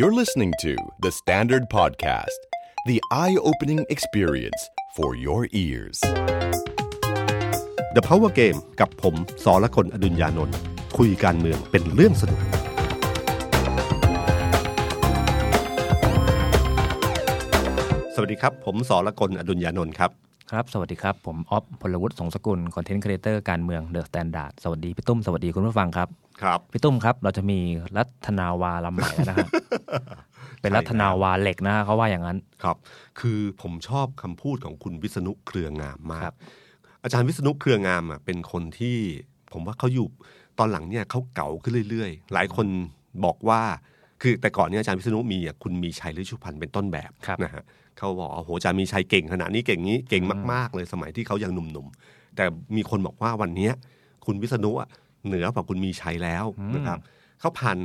You're listening to The Standard Podcast, the eye-opening experience for your ears. The Power Game กับผมสรกล อดุลยานนท์คุยการเมืองเป็นเรื่องสนุกสวัสดีครับผมสรกล อดุลยานนท์ครับครับสวัสดีครับผมอ๊อฟพลวุฒิสงสกุลคอนเทนต์ครีเอเตอร์การเมือง The Standard สวัสดีพี่ตุ้มสวัสดีคุณผู้ฟังครับครับพี่ตุ้มครับเราจะมีรัฐนาวาลำใหม่นะครับ เป็นรัฐนาวาเหล็กนะเขาว่าอย่างนั้นครับคือผมชอบคำพูดของคุณวิษณุเครืองามมากอาจารย์วิษณุเครืองามอ่ะเป็นคนที่ผมว่าเขาอยู่ตอนหลังเนี่ยเขาเก๋าขึ้นเรื่อยๆหลายคนบอกว่าคือแต่ก่อนเนี่ยอาจารย์วิษณุมีคุณมีชัยฤชุพันธ์เป็นต้นแบบนะฮะเขาบอกโอ้โหอาจารย์มีชัยเก่งขนาดนี้เก่งนี้เก่งมากๆเลยสมัยที่เขายังหนุ่มๆแต่มีคนบอกว่าวันนี้คุณวิษณุเหนือกว่าคุณมีชัยแล้วนะครับเขาผ่าน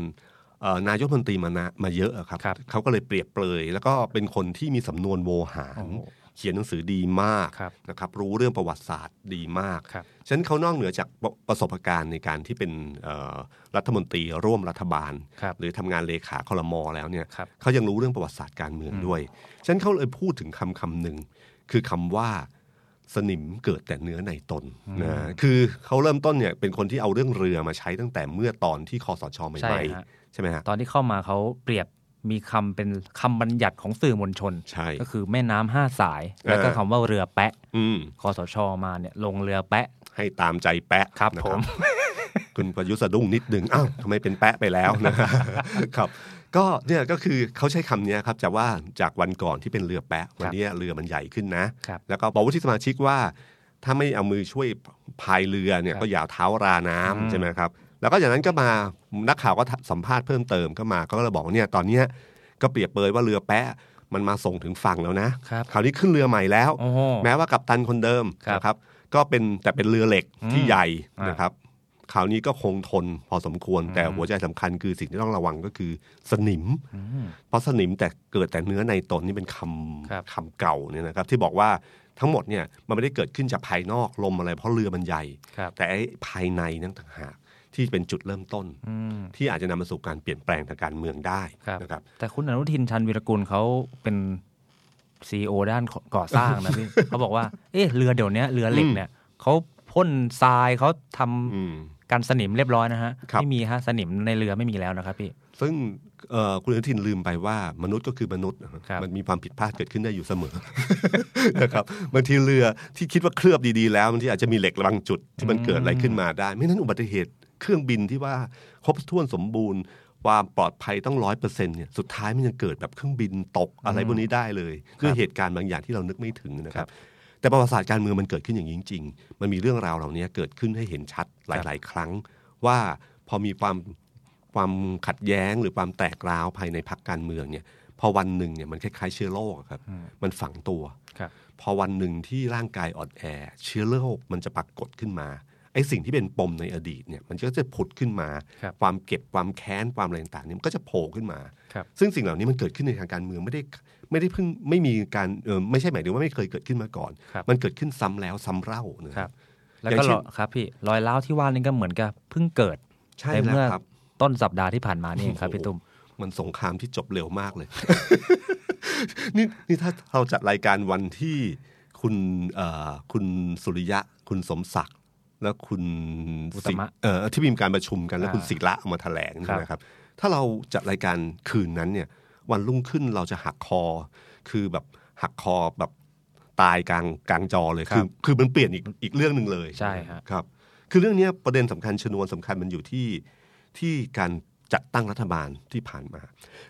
นายกรัฐมนตรีมาเยอะครับเขาก็เลยเปรียบเปรยแล้วก็เป็นคนที่มีสำนวนโวหารเขียนหนังสือดีมากนะครับรู้เรื่องประวัติศาสตร์ดีมากฉะนั้นเขานอกเหนือจากประสบการณ์ในการที่เป็นรัฐมนตรีร่วมรัฐบาลหรือทำงานเลขาครม.แล้วเนี่ยเขายังรู้เรื่องประวัติศาสตร์การเมืองด้วยฉะนั้นเขาเลยพูดถึงคำหนึ่งคือคำว่าสนิมเกิดแต่เนื้อในตนนะคือเขาเริ่มต้นเนี่ยเป็นคนที่เอาเรื่องเรือมาใช้ตั้งแต่เมื่อตอนที่คสช.ใหม่ๆใช่ไหมฮะตอนที่เข้ามาเขาเปรียบมีคำเป็นคำบัญญัติของสื่อมวลชนก็คือแม่น้ำห้าสายแล้วก็คำว่าเรือแปะคสช.มาเนี่ยลงเรือแปะให้ตามใจแปะครับผม คุณประยุทธ์สะดุ้งนิดนึงอ้าวทำไมเป็นแปะไปแล้วนะครับก็เนี่ยก็คือเขาใช้คำนี้ครับจากว่าจากวันก่อนที่เป็นเรือแปะวันนี้เรือมันใหญ่ขึ้นนะแล้วก็บอกวุฒิสมาชิกว่าถ้าไม่เอามือช่วยพายเรือเนี่ยก็อย่าเท้าราน้ำใช่ไหมครับแล้วก็จากนั้นก็มานักข่าวก็สัมภาษณ์เพิ่มเติมก็มาก็เลยบอกเนี่ยตอนนี้ก็เปรียบเปรยว่าเรือแปะมันมาส่งถึงฝั่งแล้วนะคราวนี้ขึ้นเรือใหม่แล้วแม้ว่ากัปตันคนเดิมนะครับก็เป็นแต่เป็นเรือเหล็กที่ใหญ่นะครับคราวนี้ก็คงทนพอสมควรแต่หัวใจสำคัญคือสิ่งที่ต้องระวังก็คือสนิมเพราะสนิมแต่เกิดแต่เนื้อในตนนี่เป็นคำเก่าเนี่ยนะครับที่บอกว่าทั้งหมดเนี่ยมันไม่ได้เกิดขึ้นจากภายนอกลมอะไรเพราะเรือมันใหญ่แต่ภายในนั่นต่างหากที่เป็นจุดเริ่มต้นที่อาจจะนำมาสู่การเปลี่ยนแปลงทางการเมืองได้นะครับแต่คุณอนุทินชาญวีรกูลเขาเป็น CEO ด้านก่อสร้างนะพี่ เขาบอกว่าเอ๊ะเรือเดี๋ยวนี้เรือเหล็กเนี่ยเขาพ่นทรายเขาทำการสนิมเรียบร้อยนะฮะไม่มีฮะสนิมในเรือไม่มีแล้วนะครับพี่ซึ่งคุณอนุทินลืมไปว่ามนุษย์ก็คือมนุษย์มันมีความผิดพลาดเกิดขึ้นได้อยู่เสมอ นะครับบางทีเรือที่คิดว่าเคลือบดีๆแล้วบางทีอาจจะมีเหล็กบางจุดที่มันเกิดอะไรขึ้นมาได้ไม่นั้นอุบัติเหตุเครื่องบินที่ว่าครบถ้วนสมบูรณ์ความปลอดภัยต้อง 100% เนี่ยสุดท้ายมันยังเกิดแบบเครื่องบินตกอะไรพวกนี้ได้เลยคือเหตุการณ์บางอย่างที่เรานึกไม่ถึงนะครับแต่ประวัติศาสตร์การเมืองมันเกิดขึ้นอย่างนี้จริงๆมันมีเรื่องราวเหล่านี้เกิดขึ้นให้เห็นชัดหลายๆครั้งว่าพอมีความขัดแย้งหรือความแตกร้าวภายในพรรคการเมืองเนี่ยพอวันหนึ่งเนี่ยมันคล้ายๆเชื้อโรคครับมันฝังตัวพอวันหนึ่งที่ร่างกายอ่อนแอเชื้อโรคมันจะปรากฏขึ้นมาไอ้สิ่งที่เป็นปมในอดีตเนี่ยมันก็จะผุดขึ้นมาความเก็บความแค้นความอะไรต่างๆเนี่ยมันก็จะโผล่ขึ้นมาซึ่งสิ่งเหล่านี้มันเกิดขึ้นในทางการเมืองไม่ได้เพิ่งไม่มีการไม่ใช่หมายถึงว่าไม่เคยเกิดขึ้นมาก่อนมันเกิดขึ้นซ้ำแล้วซ้ำเล่านะครับแล้วก็ครับพี่รอยร้าวที่ว่านี่ก็เหมือนกับเพิ่งเกิดในเมื่อต้นสัปดาห์ที่ผ่านมานี่เองครับพี่ตุ้มมันสงครามที่จบเร็วมากเลย นี่ถ้าเราจัดรายการวันที่คุณสุริยะคุณสมศักดิ์แล้วคุณที่มีการประชุมกันแล้วคุณศิระออกมาแถลงนะครับถ้าเราจัดรายการคืนนั้นเนี่ยวันรุ่งขึ้นเราจะหักคอคือแบบหักคอแบบตายกลางจอเลยคือมันเปลี่ยนอีกเรื่องนึงเลยใช่ครับคือเรื่องนี้ประเด็นสำคัญชนวนสำคัญมันอยู่ที่การจัดตั้งรัฐบาลที่ผ่านมา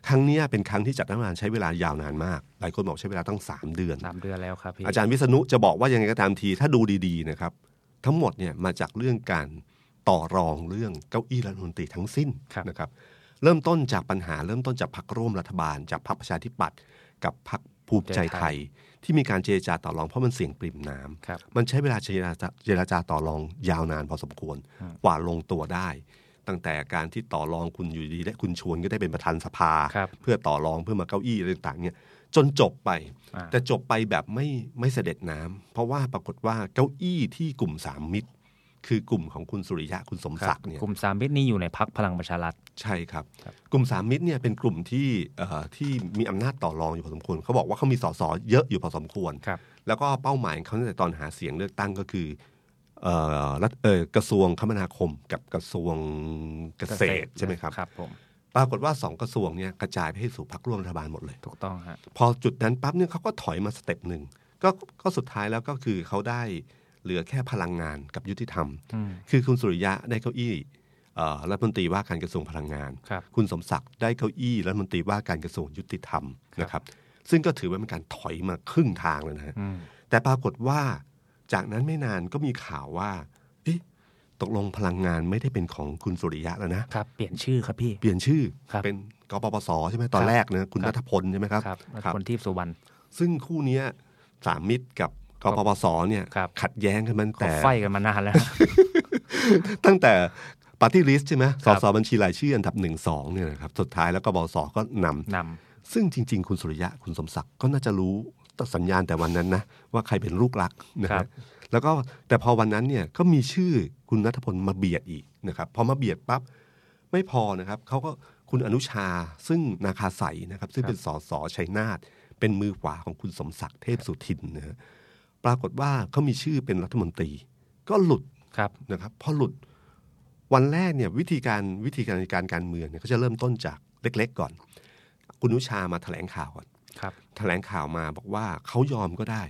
ครั้งนี้เป็นครั้งที่จัดตั้งรัฐบาลใช้เวลายาวนานมากหลายคนบอกใช้เวลาตั้ง3 เดือนแล้วครับอาจารย์วิษณุจะบอกว่ายังไงก็ตามทีถ้าดูดีๆนะครับทั้งหมดเนี่ยมาจากเรื่องการต่อรองเรื่องเก้าอี้รัฐมนตรีทั้งสิ้นนะครับเริ่มต้นจากปัญหาเริ่มต้นจากพรรคร่วมรัฐบาลจากพรรคประชาธิปัตย์กับพรรคภูมิใจไทยที่มีการเจรจาต่อรองเพราะมันเสี่ยงปริ่มน้ำมันใช้เวลาเจรจาต่อรองยาวนานพอสมควรกว่าลงตัวได้ตั้งแต่การที่ต่อรองคุณอยู่ดีและคุณชวนก็ได้เป็นประธานสภาเพื่อต่อรองเพื่อมาเก้าอี้อะไรต่างๆเนี่ยจนจบไปแต่จบไปแบบไม่เสด็จน้ำเพราะว่าปรากฏว่าเก้าอี้ที่กลุ่มสามมิตร คือกลุ่มของคุณสุริยะคุณสมศักดิ์เนี่ยกลุ่มสามมิตรนี่อยู่ในพรรคพลังประชารัฐใช่ครับกลุ่มสามมิตรเนี่ยเป็นกลุ่มที่มีอำนาจต่อรองอยู่พอสมควรเขาบอกว่าเขามีส.ส.เยอะอยู่พอสมควรแล้วก็เป้าหมายเขาตั้งแต่ตอนหาเสียงเลือกตั้งก็คือกระทรวงคมนาคมกับกระทรวงเกษตรใช่ไหมครับปรากฏว่า2กระทรวงเนี่ยกระจายไปให้สู่พรรคร่วมรัฐบาลหมดเลยถูกต้องฮะพอจุดนั้นปั๊บเนี่ยเขาก็ถอยมาสเต็ปหนึ่งก็สุดท้ายแล้วก็คือเขาได้เหลือแค่พลังงานกับยุติธรรมคือคุณสุริยะได้เก้าอี้รัฐมนตรีว่าการกระทรวงพลังงาน คุณสมศักดิ์ได้เก้าอี้รัฐมนตรีว่าการกระทรวงยุติธรรมนะครับซึ่งก็ถือว่าเป็นการถอยมาครึ่งทางเลยนะแต่ปรากฏว่าจากนั้นไม่นานก็มีข่าวว่าตกลงพลังงานไม่ได้เป็นของคุณสุริยะแล้วนะครับเปลี่ยนชื่อครับพี่เปลี่ยนชื่อเป็นกปปสใช่ไหมตอนแรกนะคุณณัฐพลใช่ไหมครับคนที่สุวรรณซึ่งคู่นี้สามมิตรกับกปปสเนี่ยขัดแย้งกันมาแต่ไฟกันมานานแล้ว ตั้งแต่ปาร์ตี้ลิสต์ใช่ไหมสสบัญชีรายชื่ออันดับ 1-2 เนี่ยนะครับสุดท้ายแล้วกปปสก็นำซึ่งจริงๆคุณสุริยะคุณสมศักดิ์ก็น่าจะรู้สัญญาณแต่วันนั้นนะว่าใครเป็นลูกรักนะครับแล้วก็แต่พอวันนั้นเนี่ยก็มีชื่อคุณณัฐพลมาเบียดอีกนะครับพอมาเบียดปั๊บไม่พอนะครับเขาก็คุณอนุชาซึ่งนาคาใสนะครับซึ่งเป็นสสชัยนาทเป็นมือขวาของคุณสมศักดิ์เทพสุทินนะฮะปรากฏว่าเขามีชื่อเป็นรัฐมนตรีก็หลุดนะครับพอหลุดวันแรกเนี่ยวิธีการในการเมืองเนี่ยเขาจะเริ่มต้นจากเล็กๆก่อนคุณอนุชามาแถลงข่าวก่อนแถลงข่าวมาบอกว่าเขายอมก็ได้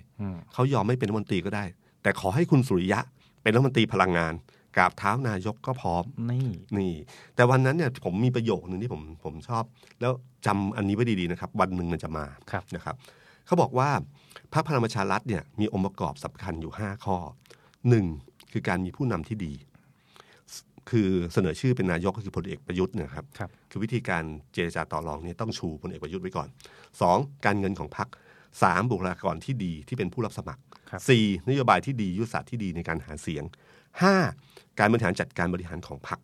เขายอมไม่เป็นรัฐมนตรีก็ได้แต่ขอให้คุณสุริยะเป็นรัฐมนตรีพลังงานกราบเท้านายกก็พร้อมนี่แต่วันนั้นเนี่ยผมมีประโยคนึงที่ผมชอบแล้วจำอันนี้ไว้ดีๆนะครับวันหนึ่งมันจะมานะครับเขาบอกว่าพรรคพลังประชารัฐเนี่ยมีองค์ประกอบสำคัญอยู่5ข้อ1คือการมีผู้นำที่ดีคือเสนอชื่อเป็นนายกก็คือพลเอกประยุทธ์นะครับคือวิธีการเจรจาต่อรองนี่ต้องชูพลเอกประยุทธ์ไว้ก่อน2การเงินของพรรค3บุคลากรที่ดีที่เป็นผู้รับสมัคร4นโยบายที่ดียุทธศาสตร์ที่ดีในการหาเสียง5การบริหารจัดการบริหารของพรรค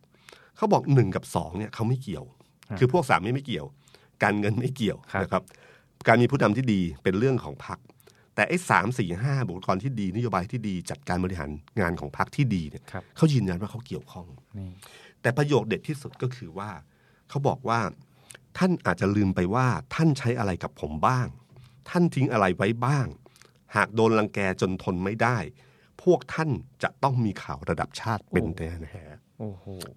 เขาบอก1กับ2เนี่ยเขาไม่เกี่ยวคือพวก3ไม่เกี่ยวการเงินไม่เกี่ยวนะครับการมีผู้นำที่ดีเป็นเรื่องของพรรคแต่ไอ้3 4 5บุคลากรที่ดีนโยบายที่ดีจัดการบริหารงานของพรรคที่ดีเนี่ยเขายืนยันว่าเขาเกี่ยวข้องแต่ประโยคเด็ดที่สุดก็คือว่าเขาบอกว่าท่านอาจจะลืมไปว่าท่านใช้อะไรกับผมบ้างท่านทิ้งอะไรไว้บ้างหากโดนรังแกจนทนไม่ได้พวกท่านจะต้องมีข่าวระดับชาติเป็นแน่แท้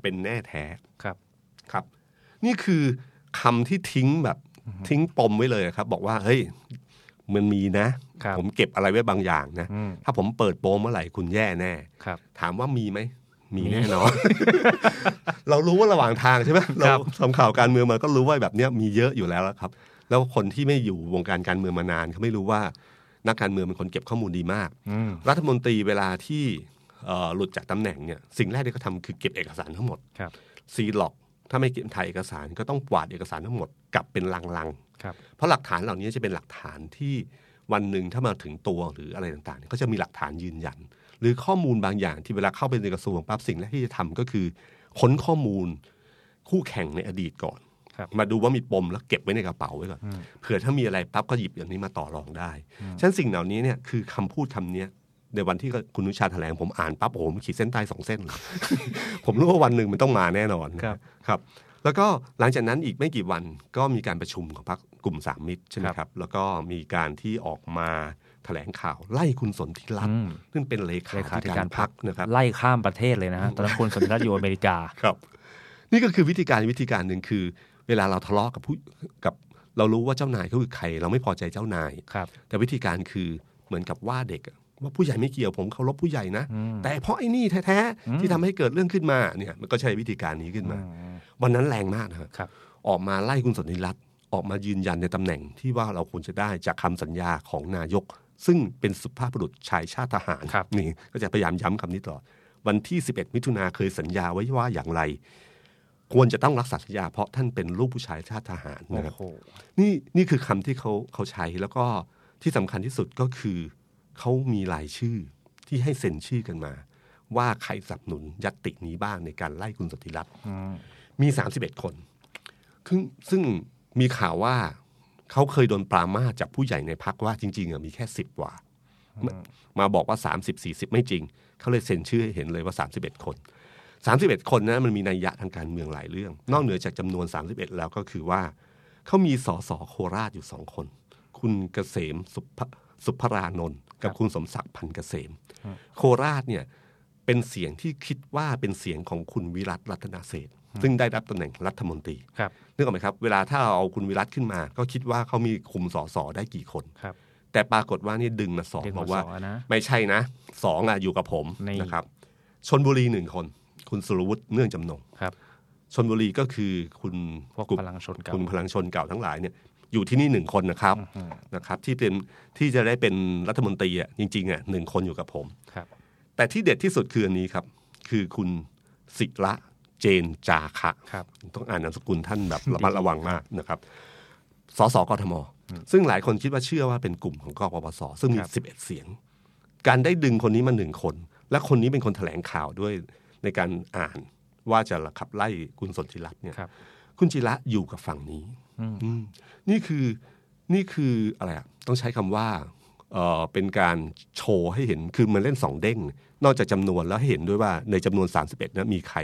เป็นแน่แท้ครับนี่คือคำที่ทิ้งแบบทิ้งปมไว้เลยครับบอกว่าเฮ้ยมันมีนะผมเก็บอะไรไว้บางอย่างนะถ้าผมเปิดโปงเมื่อไหร่คุณแย่แน่ถามว่ามีไหมมีแน่นอน เรารู้ว่าระหว่างทางใช่ไหมเราทำข่าวการเมืองมาก็รู้ว่าแบบเนี้ยมีเยอะอยู่แล้วครับแล้วคนที่ไม่อยู่วงการการเมืองมานานเขาไม่รู้ว่านักการเมืองเป็นคนเก็บข้อมูลดีมากรัฐมนตรีเวลาที่หลุดจากตำแหน่งเนี่ยสิ่งแรกที่เขาทำคือเก็บเอกสารทั้งหมดซีล็อกถ้าไม่เก็บถ่ายเอกสารก็ต้องกวาดเอกสารทั้งหมดกลับเป็นลังๆเพราะหลักฐานเหล่านี้จะเป็นหลักฐานที่วันหนึ่งถ้ามาถึงตัวหรืออะไรต่างๆก็จะมีหลักฐานยืนยันหรือข้อมูลบางอย่างที่เวลาเข้าไปในกระทรวงปั๊บสิ่งแรกที่จะทำก็คือค้นข้อมูลคู่แข่งในอดีตก่อนมาดูว่ามีปมแล้วเก็บไว้ในกระเป๋าไว้ก่อนเผื่อถ้ามีอะไรปั๊บก็หยิบอย่างนี้มาต่อรองได้ฉะนั้นสิ่งเหล่านี้เนี่ยคือคำพูดคำนี้ในวันที่คุณนุชาแถลงผมอ่านปั๊บโอ้โหขีดเส้นใต้2 เส้น ผมรู้ว่าวันหนึ่งมันต้องมาแน่นอนครับแล้วก็หลังจากนั้นอีกไม่กี่วันก็มีการประชุมของพรรคกลุ่มสามมิตรใช่ไหมครับแล้วก็มีการที่ออกมาแถลงข่าวไล่คุณสนธิรัตน์ซึ่งเป็นเลขาธิการพรรคนะครับไล่ข้ามประเทศเลยนะตอนนั้นคุณสนธิรัตน์อยู่อเมริกาครับนี่ก็คือวิธีการนึงคือเวลาเราทะเลาะกับเรารู้ว่าเจ้านายเขาคือใครเราไม่พอใจเจ้านายแต่วิธีการคือเหมือนกับว่าเด็กว่าผู้ใหญ่ไม่เกี่ยวผมเคารพผู้ใหญ่นะแต่เพราะไอ้นี่แท้ๆที่ทำให้เกิดเรื่องขึ้นมาเนี่ยมันก็ใช้วิธีการนี้ขึ้นมาวันนั้นแรงมากนะครับออกมาไล่คุณสนธิรัตน์ออกมายืนยันในตำแหน่งที่ว่าเราควรจะได้จากคำสัญญาของนายกซึ่งเป็นสุภาพบุรุษชายชาติทหารนี่ก็จะพยายามย้ำคำนี้ตลอดวันที่11มิถุนาเคยสัญญาไว้ว่าอย่างไรควรจะต้องรักษาสัญญาเพราะท่านเป็นลูกผู้ชายชาติทหารนะครับนี่คือคำที่เขาใช้แล้วก็ที่สำคัญที่สุดก็คือเขามีรายชื่อที่ให้เซ็นชื่อกันมาว่าใครสนับสนุนญัตตินี้บ้างในการไล่คุณสนธิรัตน์มี31คนซึ่งมีข่าวว่าเขาเคยโดนปรามาสจากผู้ใหญ่ในพรรคว่าจริงๆมีแค่10กว่ามาบอกว่า30 40ไม่จริง เขาเลยเซ็นชื่อให้เห็นเลยว่า31คน31คนนะมันมีนัยยะทางการเมืองหลายเรื่องนอกเหนือจากจำนวน31แล้วก็คือว่าเขามีสสโคราชอยู่2คนคุณเกษมสุภรานนท์กับคุณสมศักดิ์พันเกษมโคราชเนี่ยเป็นเสียงที่คิดว่าเป็นเสียงของคุณวิรัติรัตนเศรษฐ์ซึ่งได้รับตำแหน่งรัฐมนตรีนึกออกไหมครับเวลาถ้าเอาคุณวิรัติขึ้นมาก็คิดว่าเขามีคุมสสได้กี่คนแต่ปรากฏว่านี่ดึงมาสองบอกว่าไม่ใช่นะสองอยู่กับผมนะครับชลบุรี1คนคุณสุรวุฒิเนื่องจำนงชลบุรีก็คือคุณพลังชนเก่าทั้งหลายเนี่ยอยู่ที่นี่1คนนะครับที่เป็นที่จะได้เป็นรัฐมนตรีอ่ะจริงๆอ่ะ1คนอยู่กับผมแต่ที่เด็ดที่สุดคืออันนี้ครับคือคุณศิระเจนจาคะต้องอ่านนามสกุลท่านแบบระมัดระวังมากนะครับสสกทมซึ่งหลายคนคิดว่าเชื่อว่าเป็นกลุ่มของกปปสซึ่งมี11เสียงการได้ดึงคนนี้มา1คนและคนนี้เป็นคนแถลงข่าวด้วยในการอ่านว่าจะขับไล่คุณสนธิรัตน์เนี่ยคุณจิระอยู่กับฝั่งนี้นี่คืออะไรอ่ะต้องใช้คำว่าเป็นการโชว์ให้เห็นคือมันเล่นสองเด้งนอกจากจำนวนแล้วให้เห็นด้วยว่าในจำนวน31นั้นมีใคร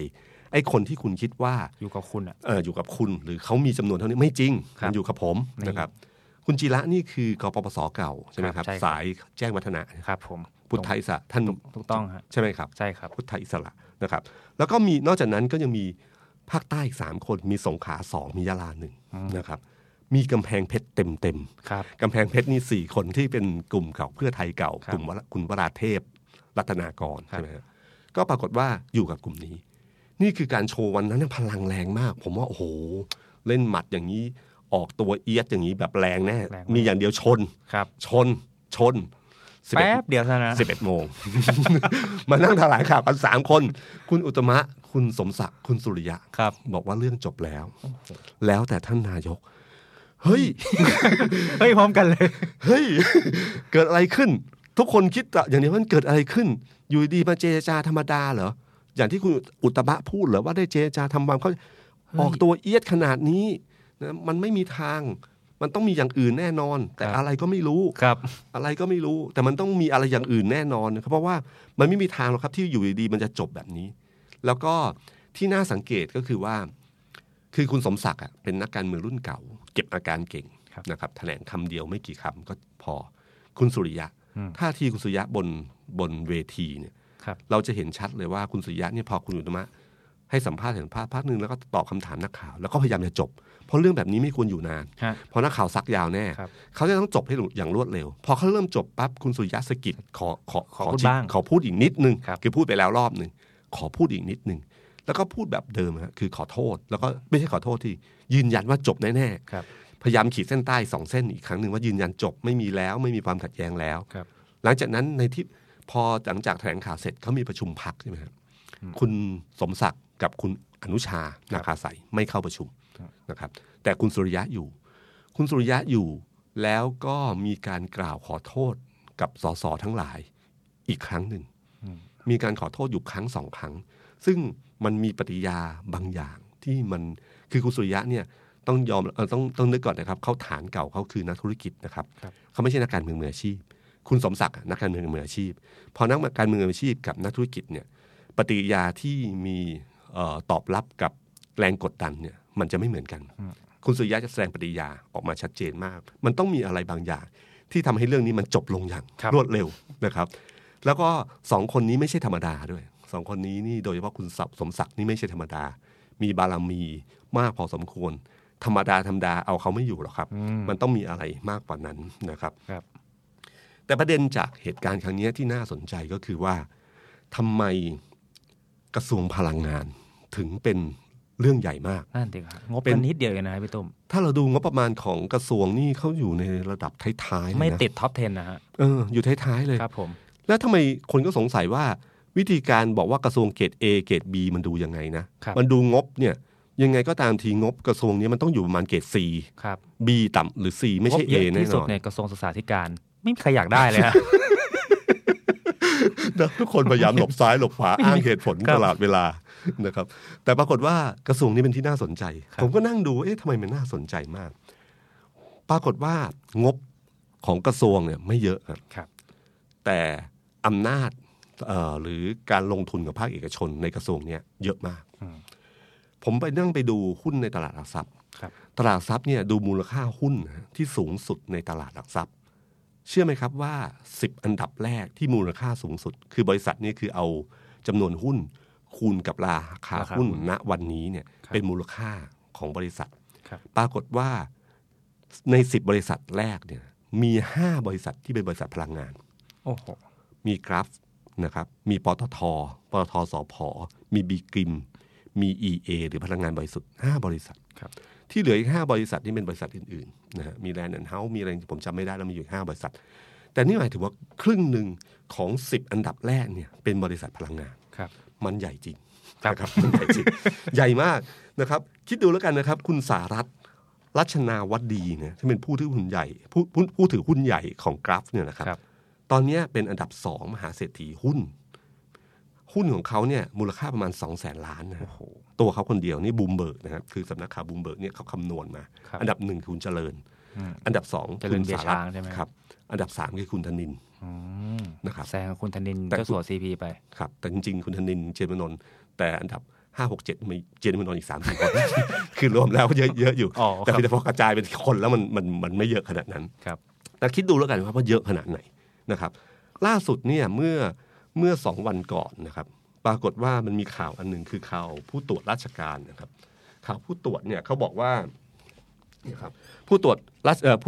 ไอ้คนที่คุณคิดว่าอยู่กับคุณอยู่กับคุณหรือเขามีจำนวนเท่านี้ไม่จริงมันอยู่กับผมนะครับคุณจิระนี่คือกปปสเก่าใช่ไหมครับสายแจ้งวัฒนะครับผมพุทธอิสระท่านถูกต้องฮะใช่ไหมครับใช่ครับพุทธอิสระนะครับแล้วก็มีนอกจากนั้นก็ยังมีภาคใต้3คนมีสงขลา2มียะลา1นะครับมีกำแพงเพชรเต็มๆกำแพงเพชรนี่4คนที่เป็นกลุ่มเก่าเพื่อไทยเก่ากลุ่มคุณวราเทพรัตนากรใช่ไหมก็ปรากฏว่าอยู่กับกลุ่มนี้นี่คือการโชว์วันนั้นพลังแรงมากผมว่าโอ้โหเล่นหมัดอย่างนี้ออกตัวเอียดอย่างนี้แบบแรงแน่มีอย่างเดียวชนแป๊บเดียวเท่านั้น 11:00 น มานั่งถลายข่าวกัน3คนคุณอุตมะคุณสมศักดิ์คุณสุริยะครับบอกว่าเรื่องจบแล้วแล้วแต่ท่านนายกเฮ้ยพร้อมกันเลยเฮ้ยเกิดอะไรขึ้นทุกคนคิดอย่างนี้มันเกิดอะไรขึ้นอยู่ดีมาเจรจาธรรมดาเหรออย่างที่คุณอุตมะพูดเหรอว่าได้เจรจาทำความเข้าออกตัวเอียดขนาดนี้นะมันไม่มีทางมันต้องมีอย่างอื่นแน่นอนแต่อะไรก็ไม่รู้อะไรก็ไม่รู้แต่มันต้องมีอะไรอย่างอื่นแน่นอนนะครับเพราะว่ามันไม่มีทางหรอกครับที่อยู่ดีๆมันจะจบแบบนี้แล้วก็ที่น่าสังเกตก็คือว่าคือคุณสมศักดิ์เป็นนักการเมืองรุ่นเก่าเก็บอาการเก่งนะครับแถลงคำเดียวไม่กี่คำก็พอคุณสุริยะท่าทีคุณสุริยะบนเวทีเนี่ยเราจะเห็นชัดเลยว่าคุณสุริยะเนี่ยพอคุณอุตมะให้สัมภาษณ์พักนึงแล้วก็ตอบคำถามนักข่าวแล้วก็พยายามจะจบเพราะเรื่องแบบนี้ไม่ควรอยู่นานเพราะนักข่าวซักยาวแน่เขาจะต้องจบให้อย่างรวดเร็วพอเขาเริ่มจบปั๊บคุณสุริยะสกิดขอพูดอีกนิดนึงคือพูดไปแล้วรอบนึงขอพูดอีกนิดนึงแล้วก็พูดแบบเดิมคือขอโทษแล้วก็ไม่ใช่ขอโทษที่ยืนยันว่าจบแน่ๆพยายามขีดเส้นใต้สองเส้นอีกครั้งนึงว่ายืนยันจบไม่มีแล้วไม่มีความขัดแย้งแล้วหลังจากนั้นในที่พอหลังจากแถลงข่าวเสร็จเขามีประชุมพรรคใช่ไหมครับคุณสมศักดิ์กับคุณอนุชานาคาใสไม่เข้าประชุมนะครับแต่คุณสุริยะอยู่แล้วก็มีการกล่าวขอโทษกับสสทั้งหลายอีกครั้งหนึ่งมีการขอโทษอยู่ครั้ง2ครั้งซึ่งมันมีปฏิยาบางอย่างที่มันคือคุณสุริยะเนี่ยต้องยอมต้องนึกก่อนนะครับเขาฐานเก่าเขาคือนักธุรกิจนะครับเขาไม่ใช่นักการเมืองมืออาชีพคุณสมศักดิ์นักการเมืองมืออาชีพพอนักการเมืองมืออาชีพกับนักธุรกิจเนี่ยปฏิกิริยาที่มีตอบรับกับแรงกดดันเนี่ยมันจะไม่เหมือนกันคุณสุริยะจะแสดงปฏิกิริยาออกมาชัดเจนมากมันต้องมีอะไรบางอย่างที่ทำให้เรื่องนี้มันจบลงอย่างรวดเร็วนะครับแล้วก็2คนนี้ไม่ใช่ธรรมดาด้วย2คนนี้นี่โดยเฉพาะคุณสมศักดิ์นี่ไม่ใช่ธรรมดามีบารมีมากพอสมควรธรรมดาเอาเขาไม่อยู่หรอกครับมันต้องมีอะไรมากกว่านั้นนะครับแต่ประเด็นจากเหตุการณ์ครั้งนี้ที่น่าสนใจก็คือว่าทำไมกระทรวงพลังงานถึงเป็นเรื่องใหญ่มากนั่นเองครับงบเป็นนิดเดียวเองนะพี่ตุ้มถ้าเราดูงบประมาณของกระทรวงนี่เขาอยู่ในระดับท้ายๆไม่ติดท็อป 10 นะฮะอยู่ท้ายๆเลยครับผมแล้วทำไมคนก็สงสัยว่าวิธีการบอกว่ากระทรวงเกรด A เกรด B มันดูยังไงนะมันดูงบเนี่ยยังไงก็ตามทีงบกระทรวงนี้มันต้องอยู่ประมาณเกรด C ครับ B ต่ำหรือ C ไม่ใช่ A แน่นอนที่สุดในกระทรวงศึกษาธิการไม่มีใครอยากได้เลยฮะทุกคนพยายามหลบซ้ายหลบขวาอ้างเหตุผลตลอดเวลานะครับแต่ปรากฏว่ากระทรวงนี้เป็นที่น่าสนใจผมก็นั่งดูทำไมมันน่าสนใจมากปรากฏว่างบของกระทรวงเนี่ยไม่เยอะครับแต่อำนาจ หรือการลงทุนกับภาคเอกชนในกระทรวงเนี่ยเยอะมากผมไปนั่งไปดูหุ้นในตลาดหลักทรัพย์ตลาดหลักทรัพย์เนี่ยดูมูลค่าหุ้นที่สูงสุดในตลาดหลักทรัพย์เชื่อไหมครับว่า10อันดับแรกที่มูลค่าสูงสุดคือบริษัทนี้คือเอาจำนวนหุ้นคูณกับราคาหุ้นณวันนี้เนี่ยเป็นมูลค่าของบริษัทปรากฏว่าใน10บริษัทแรกเนี่ยมี5บริษัทที่เป็นบริษัทพลังงานโอ้โหมีกราฟนะครับมีปตทสผมีบีกริมมี EA หรือพลังงานบริสุทธิ์5บริษัทที่เหลืออีก5บริษัทนี่เป็นบริษัทอื่นๆนะฮะมีแลนด์แอนด์เฮ้าส์มีอะไรผมจำไม่ได้แล้วมีอยู่5บริษัทแต่นี่หมายถึงว่าครึ่งนึงของ10อันดับแรกเนี่ยเป็นบริษัทพลังงานมันใหญ่จริงนะครับมันใหญ่จริงใหญ่มากนะครับคิดดูแล้วกันนะครับคุณสารัตน์รัชนาวัดดีเนี่ยที่เป็นผู้ถือหุ้นใหญ่ผู้ถือหุ้นใหญ่ของกราฟเนี่ยนะครับตอนนี้เป็นอันดับ2มหาเศรษฐีหุ้นของเขาเนี่ยมูลค่าประมาณ 200,000 ล้านนะตัวเขาคนเดียวนี่บูมเบิร์กนะครับคือสำนักข่าวบูมเบิร์กเนี่ยเขาคำนวณมาอันดับ1คือคุณเจริญอันดับ2คือคุณสารัตน์ใช่มั้ยครับอันดับ3คือคุณธนินทร์นะครับแซงคุณธนินทร์เจ้าสัว CP ไปครับแต่จริงๆคุณธนินทร์เจริญมนนท์แต่อันดับ5 6 7มีเจริญมนนท์อีก 3-4 คนคือรวมแล้วเยอะๆอยู่แต่พอกระจายเป็นคนแล้วมันไม่เยอะขนาดนั้นครับแต่คิดดูแล้วกันว่าเยอะขนาดไหนนะครับล่าสุดเนี่ยเมื่อ2วันก่อนนะครับปรากฏว่ามันมีข่าวอันนึงคือข่าวผู้ตรวจราชการนะครับข่าวผู้ตรวจเนี่ยเขาบอกว่าเนี่ยครับผู้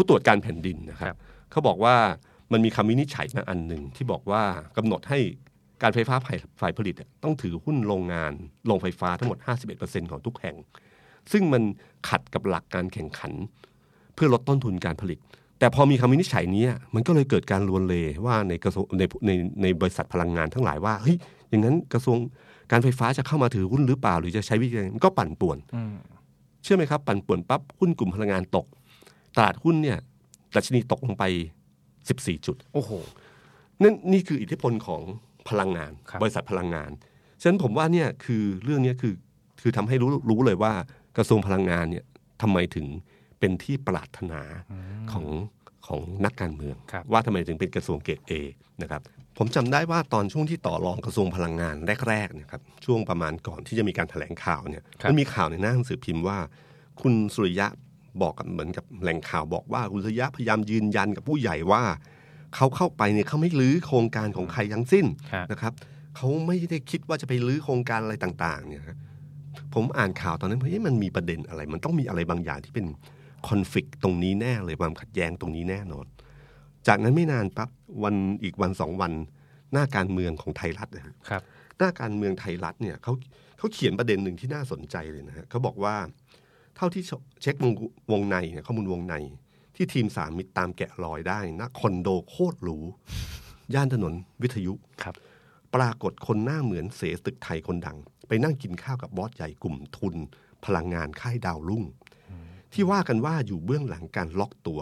ตรวจการแผ่นดินนะครับเขาบอกว่ามันมีคำวินิจฉัยมาอันนึงที่บอกว่ากำหนดให้การไฟฟ้าฝ่ายผลิตต้องถือหุ้นโรงไฟฟ้าทั้งหมด 51% ของทุกแห่งซึ่งมันขัดกับหลักการแข่งขันเพื่อลดต้นทุนการผลิตแต่พอมีคำวินิจฉัยนี้มันก็เลยเกิดการรวนเรว่าในกระทรวงในบริษัทพลังงานทั้งหลายว่าเฮ้ยอย่างนั้นกระทรวงการไฟฟ้าจะเข้ามาถือหุ้นหรือเปล่าหรือจะใช้วิธีมันก็ปั่นป่วนเชื่อไหมครับปั่นป่วนปั๊บหุ้นกลุ่มพลังงานตกตลาดหุ้นเนี่ยดัชนีตกลงไป14จุดโอ้โหนี่คืออิทธิพลของพลังงาน บริษัทพลังงานฉะนั้นผมว่าเนี่ยคือเรื่องนี้คือทำให้รู้เลยว่ากระทรวงพลังงานเนี่ยทำไมถึงเป็นที่ปรารถนาของนักการเมืองว่าทำไมถึงเป็นกระทรวงเกรดเอนะครับผมจำได้ว่าตอนช่วงที่ต่อรองกระทรวงพลังงานแรกๆนะครับช่วงประมาณก่อนที่จะมีการแถลงข่าวเนี่ยมันมีข่าวในหน้าหนังสือพิมพ์ว่าคุณสุริยะบอกกับเหมือนกับแหล่งข่าวบอกว่าคุณสุริยะพยายามยืนยันกับผู้ใหญ่ว่าเขาเข้าไปเนี่ยเขาไม่รื้อโครงการของใครทั้งสิ้นนะครับเขาไม่ได้คิดว่าจะไปรื้อโครงการอะไรต่างๆเนี่ยผมอ่านข่าวตอนนั้นมันมีประเด็นอะไรมันต้องมีอะไรบางอย่างที่เป็นคอนฟลิกต์ตรงนี้แน่เลยความขัดแย้งตรงนี้แน่นอนจากนั้นไม่นานปั๊บอีกวัน2วันหน้าการเมืองของไทยรัฐนะครับหน้าการเมืองไทยรัฐเนี่ยเขาเขียนประเด็นหนึ่งที่น่าสนใจเลยนะฮะเขาบอกว่าเท่าที่เช็ควงในเนี่ยข้อมูลวงในที่ทีมสามมิตรตามแกะรอยได้ณคอนโดโคตรหรูย่านถนนวิทยุครับปรากฏคนหน้าเหมือนเสตึกไทยคนดังไปนั่งกินข้าวกับบอสใหญ่กลุ่มทุนพลังงานค่ายดาวรุ่งที่ว่ากันว่าอยู่เบื้องหลังการล็อกตัว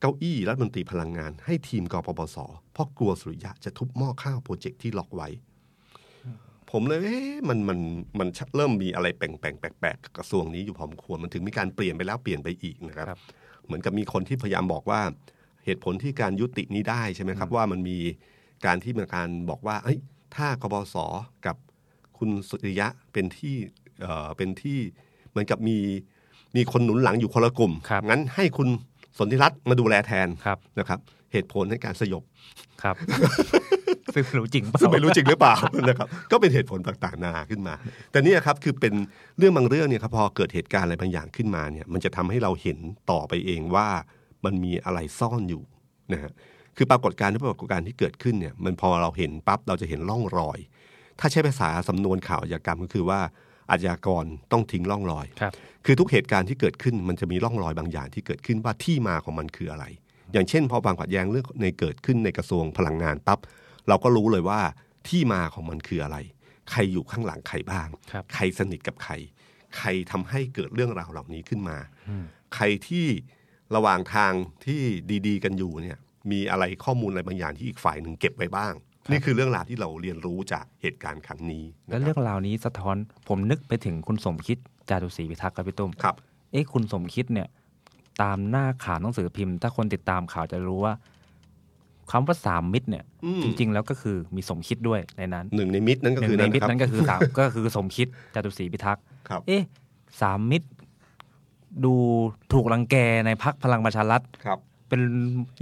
เก้าอี้รัฐมนตรีพลังงานให้ทีมกปปส.เพราะกลัวสุริยะจะทุบหม้อข้าวโปรเจกต์ที่ล็อกไว้ผมเลยมันเริ่มมีอะไรแปลกๆแปลกๆกระทรวงนี้อยู่พอควรมันถึงมีการเปลี่ยนไปแล้วเปลี่ยนไปอีกนะครับเหมือนกับมีคนที่พยายามบอกว่าเหตุผลที่การยุตินี้ได้ใช่ไหมครับว่ามันมีการที่มีการบอกว่าถ้ากปปส.กับคุณสุริยะเป็นที่เหมือนกับมีคนหนุนหลังอยู่คนละกลุ่มงั้นให้คุณสนธิรัตน์มาดูแลแทนนะครับเหตุผลในการสยบครับซึ่งไม่รู้จริงหรือเปล่านะครับก็เป็นเหตุผลต่างๆนานาขึ้นมาแต่นี่ครับคือเป็นเรื่องบางเรื่องเนี่ยครับพอเกิดเหตุการณ์อะไรบางอย่างขึ้นมาเนี่ยมันจะทำให้เราเห็นต่อไปเองว่ามันมีอะไรซ่อนอยู่นะฮะคือปรากฏการณ์ที่เกิดขึ้นเนี่ยมันพอเราเห็นปั๊บเราจะเห็นร่องรอยถ้าใช้ภาษาสำนวนข่าวอาชญากรรมก็คือว่าอาชญากรต้องทิ้งร่องรอยคือทุกเหตุการณ์ที่เกิดขึ้นมันจะมีร่องรอยบางอย่างที่เกิดขึ้นว่าที่มาของมันคืออะไรอย่างเช่นพอความขัดแย้งเรื่องในเกิดขึ้นในกระทรวงพลังงานปั๊บเราก็รู้เลยว่าที่มาของมันคืออะไรใครอยู่ข้างหลังใครบ้างใครสนิทกับใครใครทำให้เกิดเรื่องราวเหล่านี้ขึ้นมาใครที่ระหว่างทางที่ดีๆกันอยู่เนี่ยมีอะไรข้อมูลอะไรบางอย่างที่อีกฝ่ายนึงเก็บไว้บ้างนี่คือเรื่องราวที่เราเรียนรู้จากเหตุการณ์ครั้งนี้และเรื่องราวนี้สะท้อนผมนึกไปถึงคุณสมคิดจาตุศรีพิทักษ์ครับพี่ตุ้มครับคุณสมคิดเนี่ยตามหน้าข่าวหนังสือพิมพ์ถ้าคนติดตามข่าวจะรู้ว่า คำว่าสามมิตรเนี่ยจริงๆแล้วก็คือมีสมคิดด้วยในนั้นหนึ่งในมิตรนั้นก็คือสมคิดจตุศรีพิทักษ์เอ๊ะสามมิตรดูถูกรังแกในพรรคพลังประชารัฐเป็น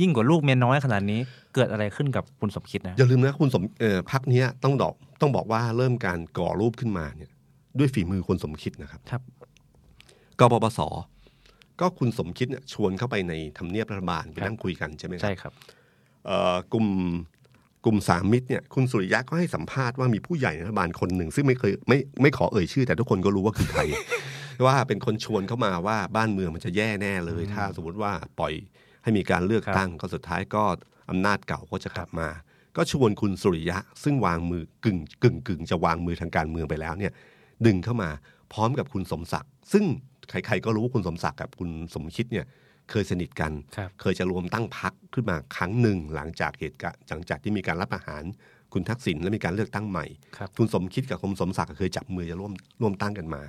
ยิ่งกว่าลูกเมียน้อยขนาดนี้เกิดอะไรขึ้นกับคุณสมคิดนะอย่าลืมนะคุณสมพรรคเนี้ยต้องบอกว่าเริ่มการก่อรูปขึ้นมาเนี่ยด้วยฝีมือคุณสมคิดนะครับครับกปปส.ก็คุณสมคิดเนี่ยชวนเข้าไปในทำเนียบรัฐบาลไปนั่งคุยกันใช่ไหมใช่ครับกลุ่มสามมิตรเนี่ยคุณสุริยะก็ให้สัมภาษณ์ว่ามีผู้ใหญ่ในรัฐบาลคนหนึ่งซึ่งไม่เคยไม่ขอเอ่ยชื่อแต่ทุกคนก็รู้ว่าคือใครว่าเป็นคนชวนเข้ามาว่าบ้านเมืองมันจะแย่แน่เลยถ้าสมมติว่าปล่อยให้มีการเลือกตั้งก็สุดท้ายก็อำนาจเก่าก็จะกลับมาก็ชวนคุณสุริยะซึ่งวางมือกึ่งจะวางมือทางการเมืองไปแล้วเนี่ยดึงเข้ามาพร้อมกับคุณสมศักดิ์ซึ่งใครๆก็รู้ว่าคุณสมศักดิ์กับคุณสมคิดเนี่ยเคยสนิทกันเคยจะรวมตั้งพรรคขึ้นมาครั้งหนึ่งหลังจากเหตุการณ์หลังจากที่มีการรัฐประหารคุณทักษิณและมีการเลือกตั้งใหม่คุณสมคิดกับคุณสมศักดิ์เคยจับมือจะร่วมตั้งกันมา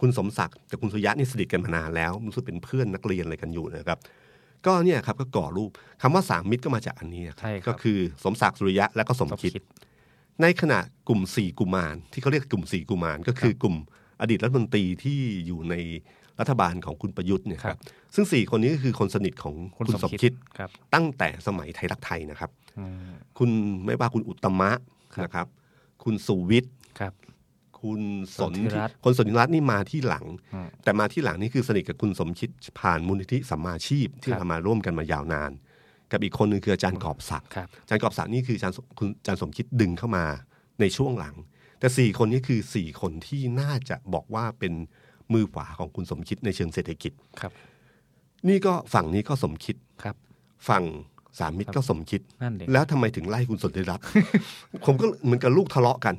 คุณสมศักดิ์กับคุณสุริยะนี่สนิทกันมานานแล้วรู้สึกเป็นเพื่อนนักเรียนอะไรกันอยู่นะครับก็เนี่ยครับก็ก่อรูปคำว่าสามมิตรก็มาจากอันนี้ก็คือสมศักดิ์สุริยะและก็สมคิดในขณะกลุ่มสี่กุมารที่เขาเรียกกลุ่มสี่กุมารก็คือกลุ่มอดีตรัฐมนตรีที่อยู่ในรัฐบาลของคุณประยุทธ์เนี่ยครับซึ่ง4คนนี้ก็คือคนสนิทของคุณสมคิดตั้งแต่สมัยไทยรักไทยนะครับคุณไม่ว่าคุณอุตตมะนะครับคุณสุวิทย์คุณสนธิรัตน์คนสนธิรัตน์นี่มาที่หลังแต่มาที่หลังนี่คือสนิทกับคุณสมคิดผ่านมูลนิธิสัมมาชีพที่ทำมาร่วมกันมายาวนานกับอีกคนนึงคืออาจารย์กอบศักดิ์อาจารย์กอบศักดิ์นี่คืออาจารย์สมคิดดึงเข้ามาในช่วงหลังแต่4คนนี้คือ4คนที่น่าจะบอกว่าเป็นมือขวาของคุณสมคิดในเชิงเศรษฐกิจครับนี่ก็ฝั่งนี้ก็สมคิดครับฝั่งสามมิตรก็สมคิดแล้วทำไมถึงไล่คุณสนธิรัตน์ ผมก็เหมือนกับลูกทะเลาะกัน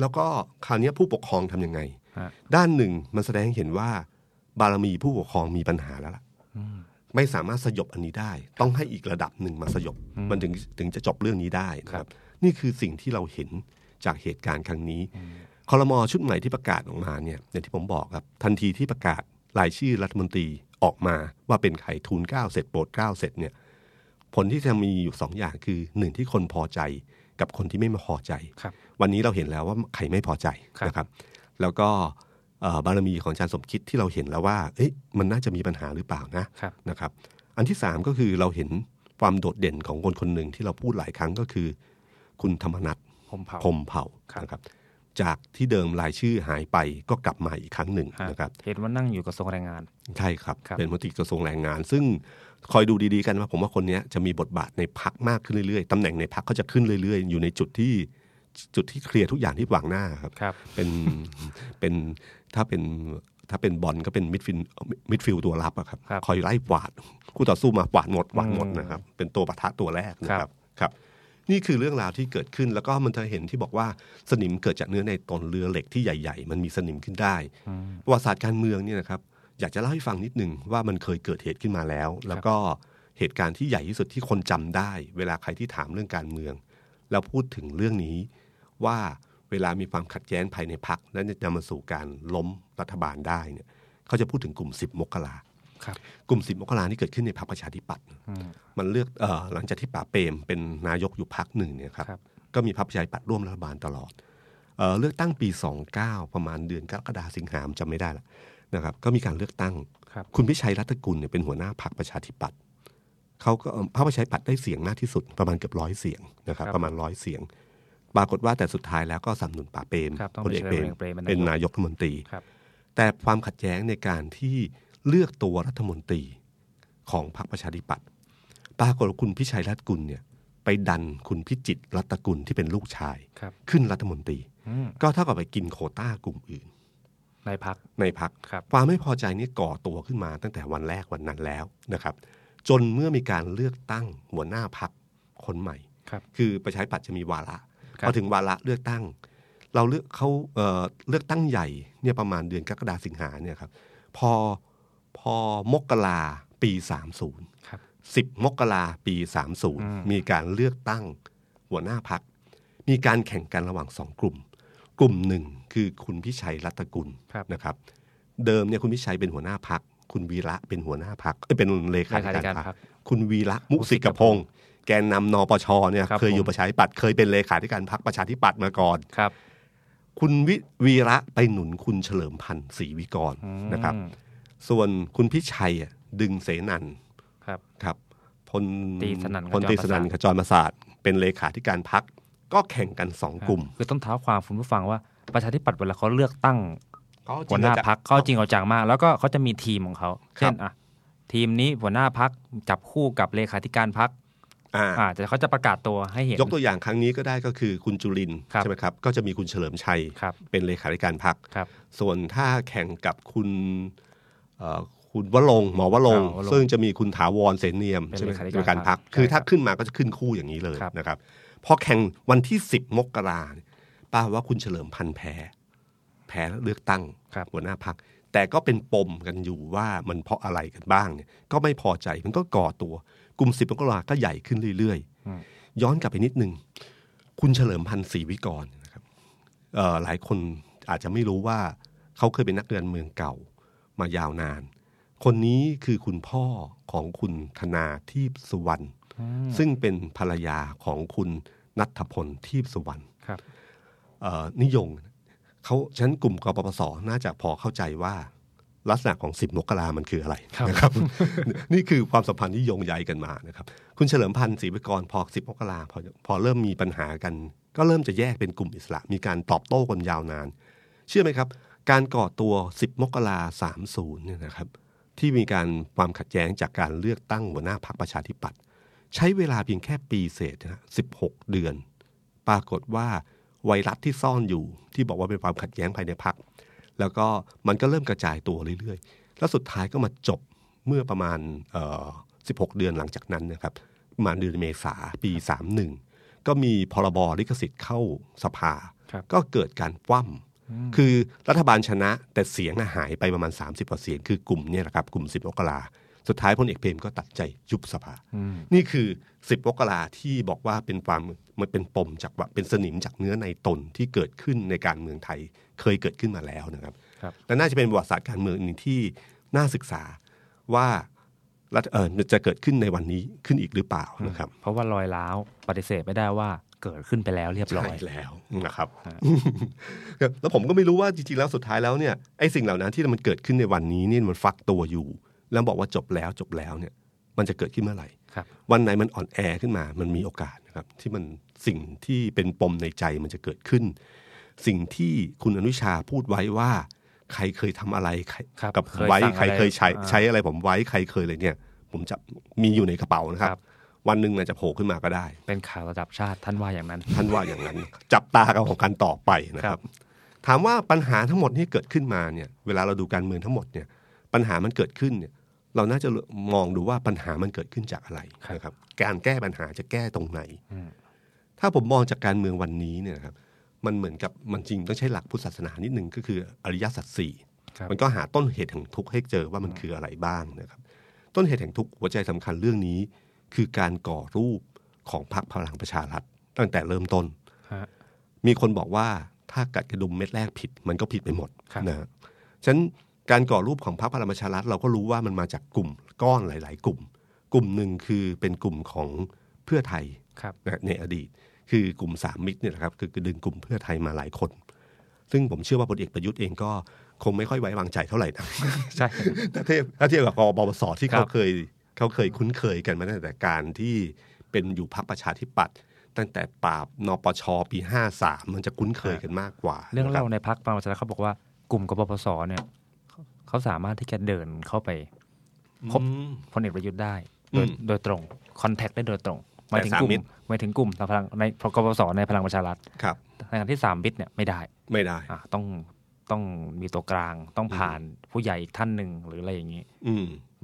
แล้วก็คราวนี้ผู้ปกครองทำยังไงด้านหนึ่งมันแสดงให้เห็นว่าบารมีผู้ปกครองมีปัญหาแล้วล่ะไม่สามารถสยบอันนี้ได้ต้องให้อีกระดับหนึ่งมาสยบมันถึงจะจบเรื่องนี้ได้นะครับนี่คือสิ่งที่เราเห็นจากเหตุการณ์ครั้งนี้ครม.ชุดใหม่ที่ประกาศออกมาเนี่ยอย่างที่ผมบอกครับทันทีที่ประกาศรายชื่อรัฐมนตรีออกมาว่าเป็นใครทูลเกล้าเสร็จโปรดเกล้าเสร็จเนี่ยผลที่จะมีอยู่สองอย่างคือหนึ่งที่คนพอใจกับคนที่ไม่พอใจวันนี้เราเห็นแล้วว่าใครไม่พอใจนะครับแล้วก็บารมีของอาจารย์สมคิดที่เราเห็นแล้วว่าเอ๊ะมันน่าจะมีปัญหาหรือเปล่านะนะครับอันที่สามก็คือเราเห็นความโดดเด่นของคนคนหนึ่งที่เราพูดหลายครั้งก็คือคุณธรรมนัสพรหมเผ่านะครับจากที่เดิมรายชื่อหายไปก็กลับมาอีกครั้งหนึ่งนะครับเห็นว่านั่งอยู่กระทรวงแรงงานใช่ครับเป็นรัฐมนตรีกระทรวงแรงงานซึ่งคอยดูดีๆกันว่าผมว่าคนนี้จะมีบทบาทในพรรคมากขึ้นเรื่อยๆตำแหน่งในพรรคเขาจะขึ้นเรื่อยๆอยู่ในจุดที่เคลียร์ทุกอย่างที่วางหน้าครับเป็นถ้าเป็นบอลก็เป็นมิดฟิลด์ตัวรับอะครับคอยไล่กวาดคู่ต่อสู้มากวาดหมดนะครับเป็นตัวปะทะตัวแรกนะครับครับนี่คือเรื่องราวที่เกิดขึ้นแล้วก็มันจะเห็นที่บอกว่าสนิมเกิดจากเนื้อในตนเรือเหล็กที่ใหญ่ๆมันมีสนิมขึ้นได้ประวัติศาสตร์การเมืองเนี่ยนะครับอยากจะเล่าให้ฟังนิดนึงว่ามันเคยเกิดเหตุขึ้นมาแล้วแล้วก็เหตุการณ์ที่ใหญ่ที่สุดที่คนจำได้เวลาใครที่ถามเรื่องการเมืองแล้วพูดถึงเรื่องนี้ว่าเวลามีความขัดแย้งภายในพรรคและนำมาสู่การล้มรัฐบาลได้เนี่ยเขาจะพูดถึงกลุ่ม10มกรากลุ่ม10มกรานี่เกิดขึ้นในพรรคประชาธิปัตย์มันเลือกหลังจากที่ป๋าเปรมเป็นนายกอยู่พรรคหนึ่งเนี่ยครับก็มีพรรคประชาธิปัตย์ร่วมรัฐบาลตลอดเลือกตั้งปี29ประมาณเดือนกรกฎาคมสิงหาคมจำไม่ได้ละนะครับก็มีการเลือกตั้งคุณพิชัยรัตนกุลเนี่ยเป็นหัวหน้าพรรคประชาธิปัตย์เขาก็พรรคประชาธิปัตย์ได้เสียงมากที่สุดประมาณเกือบ100เสียงนะครับประมาณ100เสียงปรากฏว่าแต่สุดท้ายแล้วก็สนับสนุนป๋าเปรมพลเอกเปรมเป็นนายกรัฐมนตรีแต่ความขัดแย้งในการที่เลือกตัวรัฐมนตรีของพรรคประชาธิปัตย์ปรากฏว่าคุณพิชัยรัตนกุลเนี่ยไปดันคุณพิจิตรรัตนกุลที่เป็นลูกชายขึ้นรัฐมนตรีก็เท่ากับไปกินโควต้ากลุ่มอื่นในพรรคความไม่พอใจนี้ก่อตัวขึ้นมาตั้งแต่วันแรกวันนั้นแล้วนะครับจนเมื่อมีการเลือกตั้งหัวหน้าพรรคคนใหม่คือประชาธิปัตย์จะมีวาระพอถึงวาระเลือกตั้งเราเลือกเขาเลือกตั้งใหญ่เนี่ยประมาณเดือนกรกฎาคมสิงหาเนี่ยครับพอมกราปี30ครับ10มกราปี30มีการเลือกตั้งหัวหน้าพรรคมีการแข่งกันระหว่าง2กลุ่มกลุ่มหนึ่งคือคุณพิชัยรัตนกุลนะครับเดิมเนี่ยคุณพิชัยเป็นหัวหน้าพรรคคุณวีระเป็นหัวหน้าพรรคเป็นเลขาธิการพรรคคุณวีระมุสิกพงศ์ แกนนำนปช.เนี่ยเคยอยู่ประชาธิปัตย์เคยเป็นเลขาธิการพรรคประชาธิปัตย์มาก่อนครับคุณวีระไปหนุนคุณเฉลิมพันธ์ศรีวิกรนะครับส่วนคุณพิชัยดึงเสนันครับครับพลตีสนันขจรประสาทเป็นเลขาธิการพรรคก็แข่งกัน2กลุ่มคือต้องเท้าความคุณผู้ฟังว่าประชาธิปัตย์เวลาเขาเลือกตั้งหัวหน้าพรรคเขาจริงเอาจังมากแล้วก็เขาจะมีทีมของเขาเช่นอ่ะทีมนี้หัวหน้าพรรคจับคู่กับเลขาธิการพรรคแต่เขาจะประกาศตัวให้เห็นยกตัวอย่างครั้งนี้ก็ได้ก็คือคุณจุรินทร์ใช่ไหมครับก็จะมีคุณเฉลิมชัยเป็นเลขาธิการพรรคส่วนถ้าแข่งกับคุณวรงค์หมอวรงค์ซึ่งจะมีคุณถาวรเสนเนียมใช่ไหมเลขาธิการพรรคคือถ้าขึ้นมาก็จะขึ้นคู่อย่างนี้เลยนะครับพอแข่งวันที่10มกราคมป้าว่าคุณเฉลิมพันธุ์แพ้เลือกตั้งหัวหน้าพรรคแต่ก็เป็นปมกันอยู่ว่ามันเพราะอะไรกันบ้างเนี่ยก็ไม่พอใจมันก็ก่อตัวกลุ่ม10มกราคมก็ใหญ่ขึ้นเรื่อยๆย้อนกลับไปนิดนึงคุณเฉลิมพันธุ์ศรีวิกรนะครับหลายคนอาจจะไม่รู้ว่าเขาเคยเป็นนักการเมืองเก่ามายาวนานคนนี้คือคุณพ่อของคุณธนาทีพสุวรรณซึ่งเป็นภรรยาของคุณณัฐพลทีพสุวรรณนิยมเขาฉันกลุ่มกปปส.น่าจะพอเข้าใจว่าลักษณะของ10มกราคมมันคืออะไรนะครับ นี่คือความสัมพันธ์ที่โยงใยกันมานะครับคุณเฉลิมพันธุ์ศรีวิกรพอ10มกราคมพอเริ่มมีปัญหากันก็เริ่มจะแยกเป็นกลุ่มอิสระมีการตอบโต้กันยาวนานเชื่อไหมครับการก่อตัว10มกราคม30เนี่ยนะครับที่มีการความขัดแย้งจากการเลือกตั้งหัวหน้าพรรคประชาธิปัตย์ใช้เวลาเพียงแค่ปีเศษนะ16เดือนปรากฏว่าไวรัสที่ซ่อนอยู่ที่บอกว่าเป็นความขัดแย้งภายในพรรคแล้วก็มันก็เริ่มกระจายตัวเรื่อยๆแล้วสุดท้ายก็มาจบเมื่อประมาณ16เดือนหลังจากนั้นนะครับประมาณเดือนเมษายนปี31ก็มีพรบลิขสิทธิ์เข้าสภาก็เกิดการคว่ำคือรัฐบาลชนะแต่เสียงหายไปประมาณ30กว่าเสียงคือกลุ่มนี้แหละครับกลุ่ม10มกราคมสุดท้ายพลเอกเปรมก็ตัดใจยุบสภานี่คือ10มกราคมที่บอกว่าเป็นความมันเป็นปมจากเป็นสนิมจากเนื้อในตนที่เกิดขึ้นในการเมืองไทยเคยเกิดขึ้นมาแล้วนะครับและน่าจะเป็นประวัติศาสตร์การเมืองนึงที่น่าศึกษาว่าจะเกิดขึ้นในวันนี้ขึ้นอีกหรือเปล่านะครับเพราะว่ารอยร้าวปฏิเสธไม่ได้ว่าเกิดขึ้นไปแล้วเรียบร้อยแล้วนะครับแล้วผมก็ไม่รู้ว่าจริงๆแล้วสุดท้ายแล้วเนี่ยไอ้สิ่งเหล่านั้นที่มันเกิดขึ้นในวันนี้นี่มันฟักตัวอยู่แล้วบอกว่าจบแล้วเนี่ยมันจะเกิดขึ้นเมื่อไหร่วันไหนมันอ่อนแอขึ้นมามันมีโอกาสนะครับที่มันสิ่งที่เป็นปมในใจมันจะเกิดขึ้นสิ่งที่คุณอนุชาพูดไว้ว่าใครเคยทำอะไรกับไว้ใครเคยใช้อะไรผมไว้ใครเคยเลยเนี่ยผมจะมีอยู่ในกระเป๋านะครับวันหนึ่งมันจะโผล่ขึ้นมาก็ได้เป็นข่าวระดับชาติท่านว่าอย่างนั้น จับตากับของการต่อไปนะครับถามว่าปัญหาทั้งหมดที่เกิดขึ้นมาเนี่ยเวลาเราดูการเมืองทั้งหมดเนี่ยปัญหามันเกิดขึ้นเนี่ยเราน่าจะมองดูว่าปัญหามันเกิดขึ้นจากอะไรนะครับการแก้ปัญหาจะแก้ตรงไหนถ้าผมมองจากการเมืองวันนี้เนี่ยครับมันเหมือนกับมันจริงต้องใช้หลักพุทธศาสนานิดนึงก็คืออริยสัจสี่มันก็หาต้นเหตุแห่งทุกข์ให้เจอว่ามันคืออะไรบ้างนะครับต้นเหตุแห่งทุกข์หัวใจสำคัญเรื่องนี้คือการก่อรูปของพรรคพลังประชารัฐตั้งแต่เริ่มต้นมีคนบอกว่าถ้ากัดกระดุมเม็ดแรกผิดมันก็ผิดไปหมดนะฉะนั้นการก่อรูปของพรรคพลังประชารัฐเราก็รู้ว่ามันมาจากกลุ่มก้อนหลายๆกลุ่มกลุ่มหนึ่งคือเป็นกลุ่มของเพื่อไทยในอดีตคือกลุ่มสามมิตรเนี่ยนะครับคือดึงกลุ่มเพื่อไทยมาหลายคนซึ่งผมเชื่อว่าพลเอกประยุทธ์เองก็คงไม่ค่อยไว้วางใจเท่าไหร่นะใช่ถ้าเทียบกับปปส.ที่เขาเคยคุ้นเคยกันมาตั้งแต่การที่เป็นอยู่พรรคประชาธิปัตย์ตั้งแต่ปราบนปช.ปี53มันจะคุ้นเคยกันมากกว่าเรื่องเล่าในพรรคพลังประชารัฐเขาบอกว่ากลุ่มกปปส.เนี่ยเขาสามารถที่จะเดินเข้าไปพบพลเอกประยุทธ์ได้โดยตรงคอนแทคได้โดยตรงหมายถึงกลุ่มพลังในกปปส.ในพลังประชารัฐในขณะที่3มิตรเนี่ยไม่ได้ต้องมีตัวกลางต้องผ่านผู้ใหญ่อีกท่านนึงหรืออะไรอย่างงี้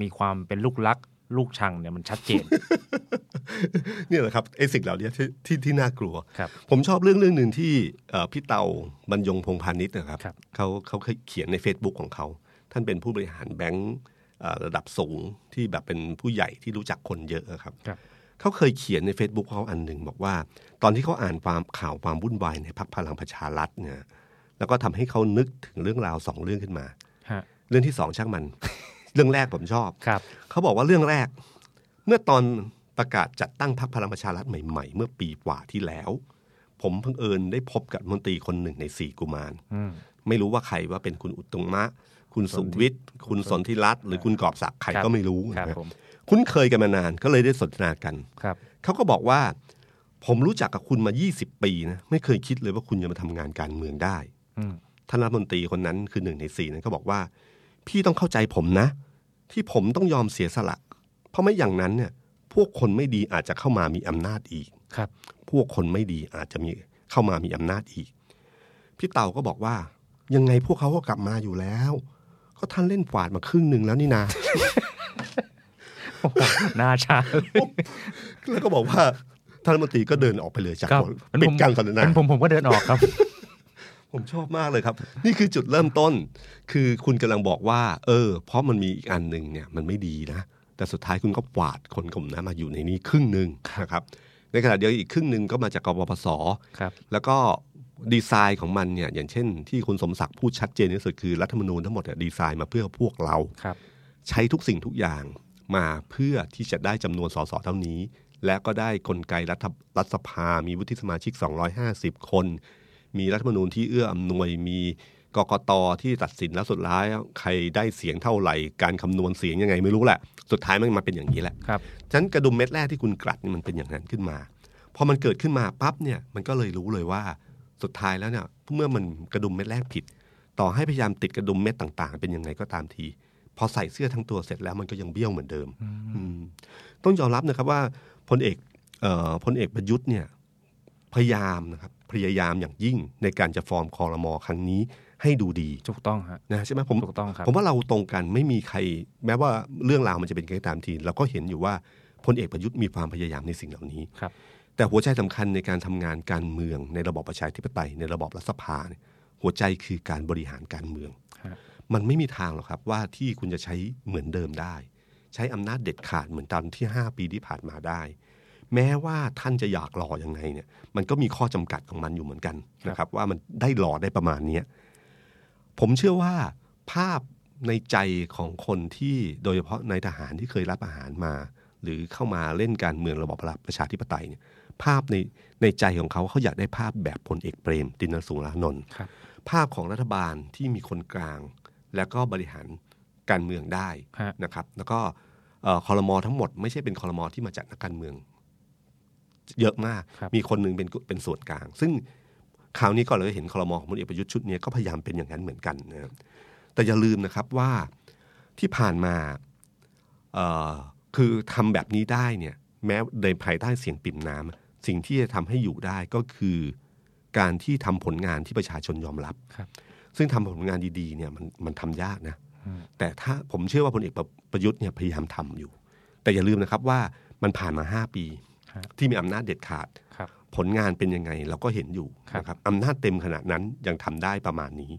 มีความเป็นลูกรักลูกชังเนี่ยมันชัดเจน นี่แหละครับไอ้สิ่งเหล่านี้ที่น่ากลัวผมชอบเรื่องนึงที่พี่เตาบรรยงพงษ์พานิชนะครับเขาเคยเขียนใน Facebook ของเขาท่านเป็นผู้บริหารแบงค์ระดับสูงที่แบบเป็นผู้ใหญ่ที่รู้จักคนเยอะครับเขาเคยเขียนใน Facebook เขาอันหนึ่งบอกว่าตอนที่เขาอ่านความข่าวความวุ่นวายในพรรคพลังประชารัฐเนี่ยแล้วก็ทำให้เขานึกถึงเรื่องราว2เรื่องขึ้นมาเรื่องที่2ช่างมัน เรื่องแรกผมชอบเขาบอกว่าเรื่องแรกเมื่อตอน ประกาศจัดตั้งพรรคพลังประชารัฐใหม่ๆเมื่อปีกว่าที่แล้วผมเพิ่งเอิญได้พบกับมนตรีคนหนึ่งใน4กุมารไม่รู้ว่าใครว่าเป็นคุณอุตตมะคุณสุวิทย์คุณสนธิรัตน์หรือคุณกอบศักดิ์ใครก็ไม่รู้นะครับคุ้นเคยกันมานานก็เลยได้สนทนากันเขาก็บอกว่าผมรู้จักกับคุณมา20ปีนะไม่เคยคิดเลยว่าคุณจะมาทำงานการเมืองได้ท่านรัฐมนตรีคนนั้นคือ1ใน4นั้นก็บอกว่าพี่ต้องเข้าใจผมนะที่ผมต้องยอมเสียสละเพราะไม่อย่างนั้นเนี่ยพวกคนไม่ดีอาจจะเข้ามามีอำนาจอีกครับพวกคนไม่ดีอาจจะมีเข้ามามีอำนาจอีกพี่เต่าก็บอกว่ายังไงพวกเขาก็กลับมาอยู่แล้วก็ท่านเล่นฝาดมาครึ่งนึงแล้วนี่นา หน้าชา แล้วก็บอกว่าท่านรัฐมนตรีก็เดินออกไปเลยจากปิดการสนทนาผมก็เดินออกครับ ผมชอบมากเลยครับนี่คือจุดเริ่มต้นคือคุณกำลังบอกว่าเพราะมันมีอีกอันนึงเนี่ยมันไม่ดีนะแต่สุดท้ายคุณก็กวาดคนกลุ่มนั้นมาอยู่ในนี้ครึ่งนึงนะครับในขณะเดียวกันอีกครึ่งนึงก็มาจากกปปส.แล้วก็ดีไซน์ของมันเนี่ยอย่างเช่นที่คุณสมศักดิ์พูดชัดเจนที่สุดคือรัฐธรรมนูญทั้งหมดเนี่ยดีไซน์มาเพื่อพวกเราใช้ทุกสิ่งทุกอย่างมาเพื่อที่จะได้จำนวนส.ส.เท่านี้และก็ได้กลไกรัฐสภามีวุฒิสมาชิก250คนมีรัฐธรรมนูญที่เอื้ออำนวยมีกกต.ที่ตัดสินแล้วสุดท้ายใครได้เสียงเท่าไหร่การคำนวณเสียงยังไงไม่รู้แหละสุดท้ายมันมาเป็นอย่างนี้แหละครับฉะนั้นกระดุมเม็ดแรกที่คุณกลัดนี่มันเป็นอย่างนั้นขึ้นมาพอมันเกิดขึ้นมาปั๊บเนี่ยมันก็เลยรู้เลยว่าสุดท้ายแล้วเนี่ยเมื่อมันกระดุมเม็ดแรกผิดต่อให้พยายามติดกระดุมเม็ดต่างๆเป็นยังไงก็ตามทีพอใส่เสื้อทั้งตัวเสร็จแล้วมันก็ยังเบี้ยวเหมือนเดิมต้องยอมรับนะครับว่าพลเอกประยุทธ์เนี่ยพยายามอย่างยิ่งในการจะฟอร์มครม.ครั้งนี้ให้ดูดีถูกต้องฮะนะใช่ไหมผมถูกต้องครับผมว่าเราตรงกันไม่มีใครแม้ว่าเรื่องราวมันจะเป็นยังไงตามทีเราก็เห็นอยู่ว่าพลเอกประยุทธ์มีความพยายามในสิ่งเหล่านี้ครับแต่หัวใจสำคัญในการทำงานการเมืองในระบอบประชาธิปไตยในระบอบรัฐสภาหัวใจคือการบริหารการเมืองมันไม่มีทางหรอกครับว่าที่คุณจะใช้เหมือนเดิมได้ใช้อำนาจเด็ดขาดเหมือนตอนที่5ปีที่ผ่านมาได้แม้ว่าท่านจะอยากหล่อยังไงเนี่ยมันก็มีข้อจำกัดของมันอยู่เหมือนกันนะครับว่ามันได้หล่อได้ประมาณนี้ผมเชื่อว่าภาพในใจของคนที่โดยเฉพาะนายทหารที่เคยรับอาหารมาหรือเข้ามาเล่นการเมืองระบอบประชาธิปไตยเนี่ยภาพในใจของเขาอยากได้ภาพแบบพลเอกเปรมติณสูรานนท์ภาพของรัฐบาลที่มีคนกลางแล้วก็บริหารการเมืองได้นะครับแล้วก็ครม.ทั้งหมดไม่ใช่เป็นครม.ที่มาจากนักการเมืองเยอะมากมีคนนึงเป็นส่วนกลางซึ่งคราวนี้ก็เลยเห็นครม.ของพลเอกประยุทธ์ชุดนี้ก็พยายามเป็นอย่างนั้นเหมือนกันนะแต่อย่าลืมนะครับว่าที่ผ่านมาคือทำแบบนี้ได้เนี่ยแม้ในภายใต้เสียงปิ่มน้ำสิ่งที่จะทำให้อยู่ได้ก็คือการที่ทำผลงานที่ประชาชนยอมรับซึ่งทำผลงานดีๆเนี่ยมันทำยากนะแต่ถ้าผมเชื่อว่าพลเอกประยุทธ์เนี่ยพยายามทำอยู่แต่อย่าลืมนะครับว่ามันผ่านมา5ปีที่มีอำนาจเด็ดขาดผลงานเป็นยังไงเราก็เห็นอยู่นะครับอำนาจเต็มขนาดนั้นยังทำได้ประมาณนี้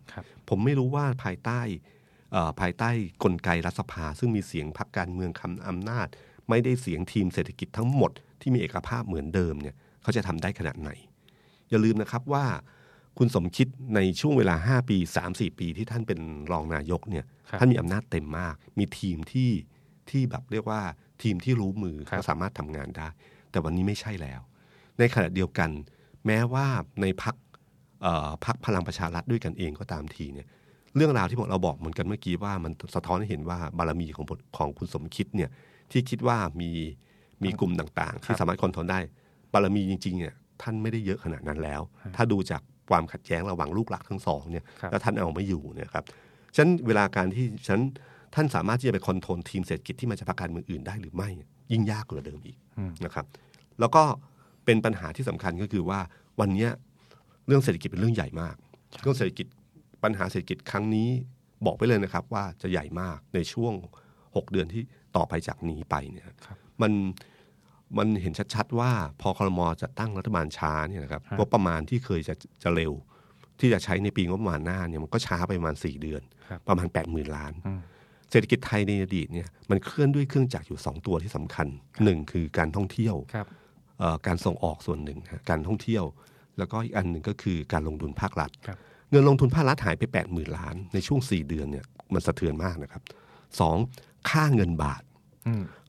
ผมไม่รู้ว่าภายใต้กลไกรัฐสภาซึ่งมีเสียงพรรคการเมืองคำอำนาจไม่ได้เสียงทีมเศรษฐกิจทั้งหมดที่มีเอกภาพเหมือนเดิมเนี่ยเขาจะทำได้ขนาดไหนอย่าลืมนะครับว่าคุณสมคิดในช่วงเวลา5ปี 3-4 ปีที่ท่านเป็นรองนายกเนี่ยท่านมีอำนาจเต็มมากมีทีมที่แบบเรียกว่าทีมที่รู้มือก็สามารถทำงานได้แต่วันนี้ไม่ใช่แล้วในขณะเดียวกันแม้ว่าในพรรคพลังประชารัฐด้วยกันเองก็ตามทีเนี่ยเรื่องราวที่เราบอกเหมือนกันเมื่อกี้ว่ามันสะท้อนให้เห็นว่าบารมีของคุณสมคิดเนี่ยที่คิดว่ามีกลุ่มต่างๆที่สามารถคอนโทรลได้บารมีจริงๆเนี่ยท่านไม่ได้เยอะขนาดนั้นแล้วถ้าดูจากความขัดแย้งระหว่างลูกหลักทั้งสองเนี่ยแล้วท่านเอาไม่อยู่เนี่ยครับฉะนั้นเวลาการที่ฉันท่านสามารถที่จะไปคอนโทรลทีมเศรษฐกิจที่มาจากพรรคการเมืองอื่นได้หรือไม่ยิ่งยากกว่าเดิมอีกนะครับแล้วก็เป็นปัญหาที่สำคัญก็คือว่าวันนี้เรื่องเศรษฐกิจเป็นเรื่องใหญ่มากเรื่องเศรษฐกิจปัญหาเศรษฐกิจครั้งนี้บอกไปเลยนะครับว่าจะใหญ่มากในช่วง6เดือนที่ต่อไปจากนี้ไปเนี่ยมันเห็นชัดๆว่าพอครม.จะตั้งรัฐบาลช้าเนี่ยนะครับงบประมาณที่เคยจะเร็วที่จะใช้ในปีงบประมาณหน้าเนี่ยมันก็ช้าไปประมาณ4เดือนประมาณ 80,000 ล้านเศรษฐกิจไทยในอดีตเนี่ยมันเคลื่อนด้วยเครื่องจักรอยู่2ตัวที่สำคัญ1คือการท่องเที่ยวการส่งออกส่วนหนึ่งการท่องเที่ยวแล้วก็อีกอันหนึ่งก็คือการลงทุนภาครัฐเงินลงทุนภาครัฐหายไป 80,000 ล้านในช่วง4เดือนเนี่ยมันสะเทือนมากนะครับ2ค่าเงินบาท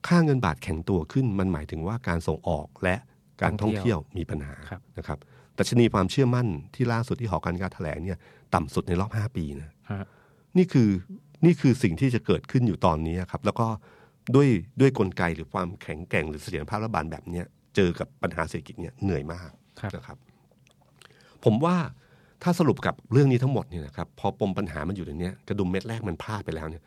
ค่าเงินบาทแข็งตัวขึ้นมันหมายถึงว่าการส่งออกและการท่องเที่ยวมีปัญหานะครับดัชนีความเชื่อมั่นที่ล่าสุดที่หอการค้าแถลงเนี่ยต่ำสุดในรอบ5 ปีนะนี่คือสิ่งที่จะเกิดขึ้นอยู่ตอนนี้ครับแล้วก็ด้วยกลไกหรือความแข็งแกร่งหรือเสถียรภาพรัฐบาลแบบนี้เจอกับปัญหาเศรษฐกิจเนี่ยเหนื่อยมากนะครับผมว่าถ้าสรุปกับเรื่องนี้ทั้งหมดเนี่ยนะครับพอปมปัญหามันอยู่ในนี้กระดุมเม็ดแรกมันพลาดไปแล้วเนี่ย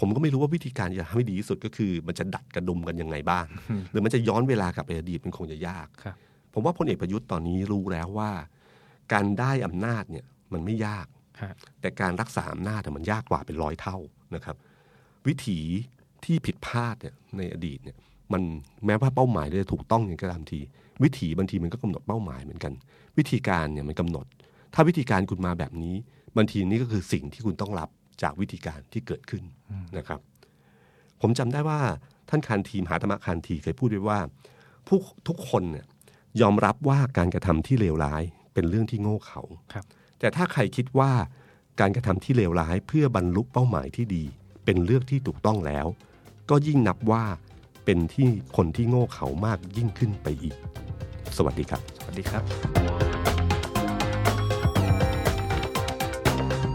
ผมก็ไม่รู้ว่าวิธีการจะทำให้ดีที่สุดก็คือมันจะดัดกระดุมกันยังไงบ้าง หรือมันจะย้อนเวลากลับไปอดีตมันคงจะยากผมว่าพลเอกประยุทธ์ตอนนี้รู้แล้วว่าการได้อำนาจเนี่ยมันไม่ยากแต่การรักษาอำนาจมันยากกว่าเป็น100 เท่านะครับวิธีที่ผิดพลาดเนี่ยในอดีตเนี่ยมันแม้ว่าเป้าหมายจะถูกต้องอย่างก็ตามทีวิธีบางทีมันก็กำหนดเป้าหมายเหมือนกันวิธีการเนี่ยมันกำหนดถ้าวิธีการคุณมาแบบนี้บางทีนี่ก็คือสิ่งที่คุณต้องรับจากวิธีการที่เกิดขึ้นนะครับผมจำได้ว่าท่านคานธีมหาธรรมคานธีเคยพูดไว้ว่าทุกคนเนี่ยยอมรับว่าการกระทำที่เลวร้ายเป็นเรื่องที่โง่เขลาแต่ถ้าใครคิดว่าการกระทำที่เลวร้ายเพื่อบรรลุเป้าหมายที่ดีเป็นเรื่องที่ถูกต้องแล้วก็ยิ่งนับว่าเป็นที่คนที่โง่เขลามากยิ่งขึ้นไปอีกสวัสดีครับสวัสดีครับ